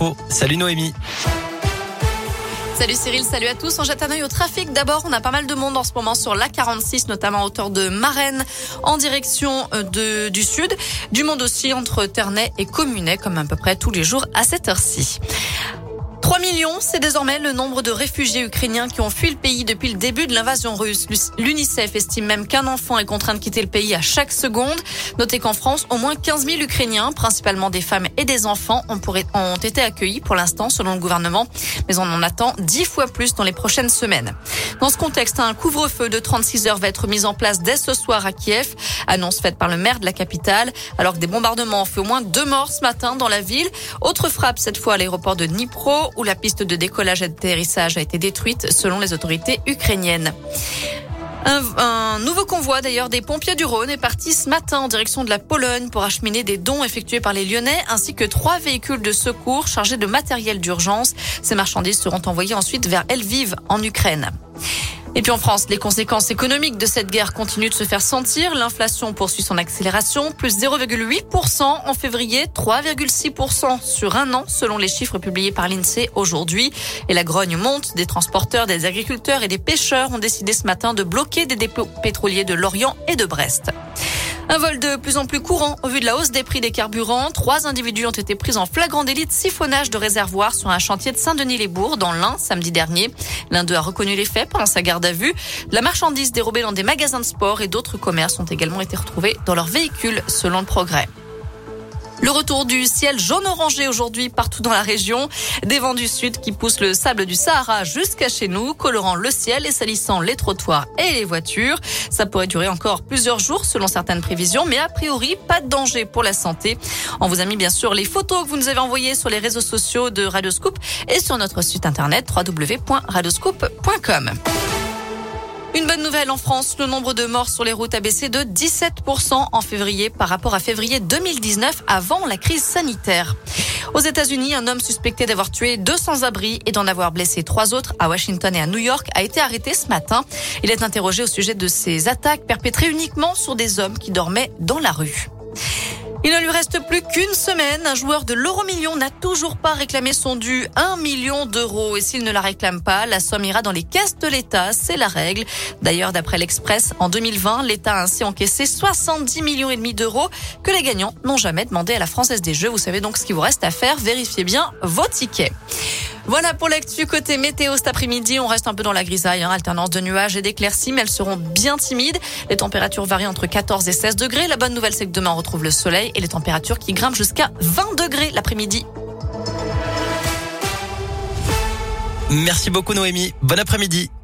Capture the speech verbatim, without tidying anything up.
infos. Salut Noémie. Salut Cyril, salut à tous. On jette un œil au trafic. D'abord, on a pas mal de monde en ce moment sur l'A quarante-six, notamment à hauteur de Marennes, en direction de, du sud. Du monde aussi entre Ternay et Communay, comme à peu près tous les jours à cette heure-ci. trois millions, c'est désormais le nombre de réfugiés ukrainiens qui ont fui le pays depuis le début de l'invasion russe. L'UNICEF estime même qu'un enfant est contraint de quitter le pays à chaque seconde. Notez qu'en France, au moins quinze mille Ukrainiens, principalement des femmes et des enfants, ont été accueillis pour l'instant, selon le gouvernement. Mais on en attend dix fois plus dans les prochaines semaines. Dans ce contexte, un couvre-feu de trente-six heures va être mis en place dès ce soir à Kiev. Annonce faite par le maire de la capitale, alors que des bombardements ont fait au moins deux morts ce matin dans la ville. Autre frappe, cette fois à l'aéroport de Dnipro, où la piste de décollage et d'atterrissage a été détruite selon les autorités ukrainiennes. Un, un nouveau convoi d'ailleurs des pompiers du Rhône est parti ce matin en direction de la Pologne pour acheminer des dons effectués par les Lyonnais ainsi que trois véhicules de secours chargés de matériel d'urgence. Ces marchandises seront envoyées ensuite vers Lviv en Ukraine. Et puis en France, les conséquences économiques de cette guerre continuent de se faire sentir. L'inflation poursuit son accélération, plus zéro virgule huit pour cent en février, trois virgule six pour cent sur un an, selon les chiffres publiés par l'INSEE aujourd'hui. Et la grogne monte. Des transporteurs, des agriculteurs et des pêcheurs ont décidé ce matin de bloquer des dépôts pétroliers de Lorient et de Brest. Un vol de plus en plus courant au vu de la hausse des prix des carburants. Trois individus ont été pris en flagrant délit de siphonnage de réservoirs sur un chantier de Saint-Denis-les-Bourg dans l'Ain samedi dernier. L'un d'eux a reconnu les faits pendant sa garde à vue. La marchandise dérobée dans des magasins de sport et d'autres commerces ont également été retrouvés dans leurs véhicules selon le Progrès. Le retour du ciel jaune-orangé aujourd'hui partout dans la région. Des vents du sud qui poussent le sable du Sahara jusqu'à chez nous, colorant le ciel et salissant les trottoirs et les voitures. Ça pourrait durer encore plusieurs jours selon certaines prévisions, mais a priori, pas de danger pour la santé. On vous a mis bien sûr les photos que vous nous avez envoyées sur les réseaux sociaux de Radioscoop et sur notre site internet w w w point radioscoop point com. Une bonne nouvelle en France, le nombre de morts sur les routes a baissé de dix-sept pour cent en février par rapport à février deux mille dix-neuf avant la crise sanitaire. Aux États-Unis, un homme suspecté d'avoir tué deux sans-abri et d'en avoir blessé trois autres à Washington et à New York a été arrêté ce matin. Il est interrogé au sujet de ces attaques perpétrées uniquement sur des hommes qui dormaient dans la rue. Il ne lui reste plus qu'une semaine. Un joueur de l'Euromillion n'a toujours pas réclamé son dû, un million d'euros. Et s'il ne la réclame pas, la somme ira dans les caisses de l'État. C'est la règle. D'ailleurs, d'après l'Express, en deux mille vingt, l'État a ainsi encaissé soixante-dix millions et demi d'euros que les gagnants n'ont jamais demandé à la Française des Jeux. Vous savez donc ce qu'il vous reste à faire. Vérifiez bien vos tickets. Voilà pour l'actu côté météo cet après-midi. On reste un peu dans la grisaille, hein. Alternance de nuages et d'éclaircies, mais elles seront bien timides. Les températures varient entre quatorze et seize degrés. La bonne nouvelle, c'est que demain, on retrouve le soleil et les températures qui grimpent jusqu'à vingt degrés l'après-midi. Merci beaucoup Noémie. Bon après-midi.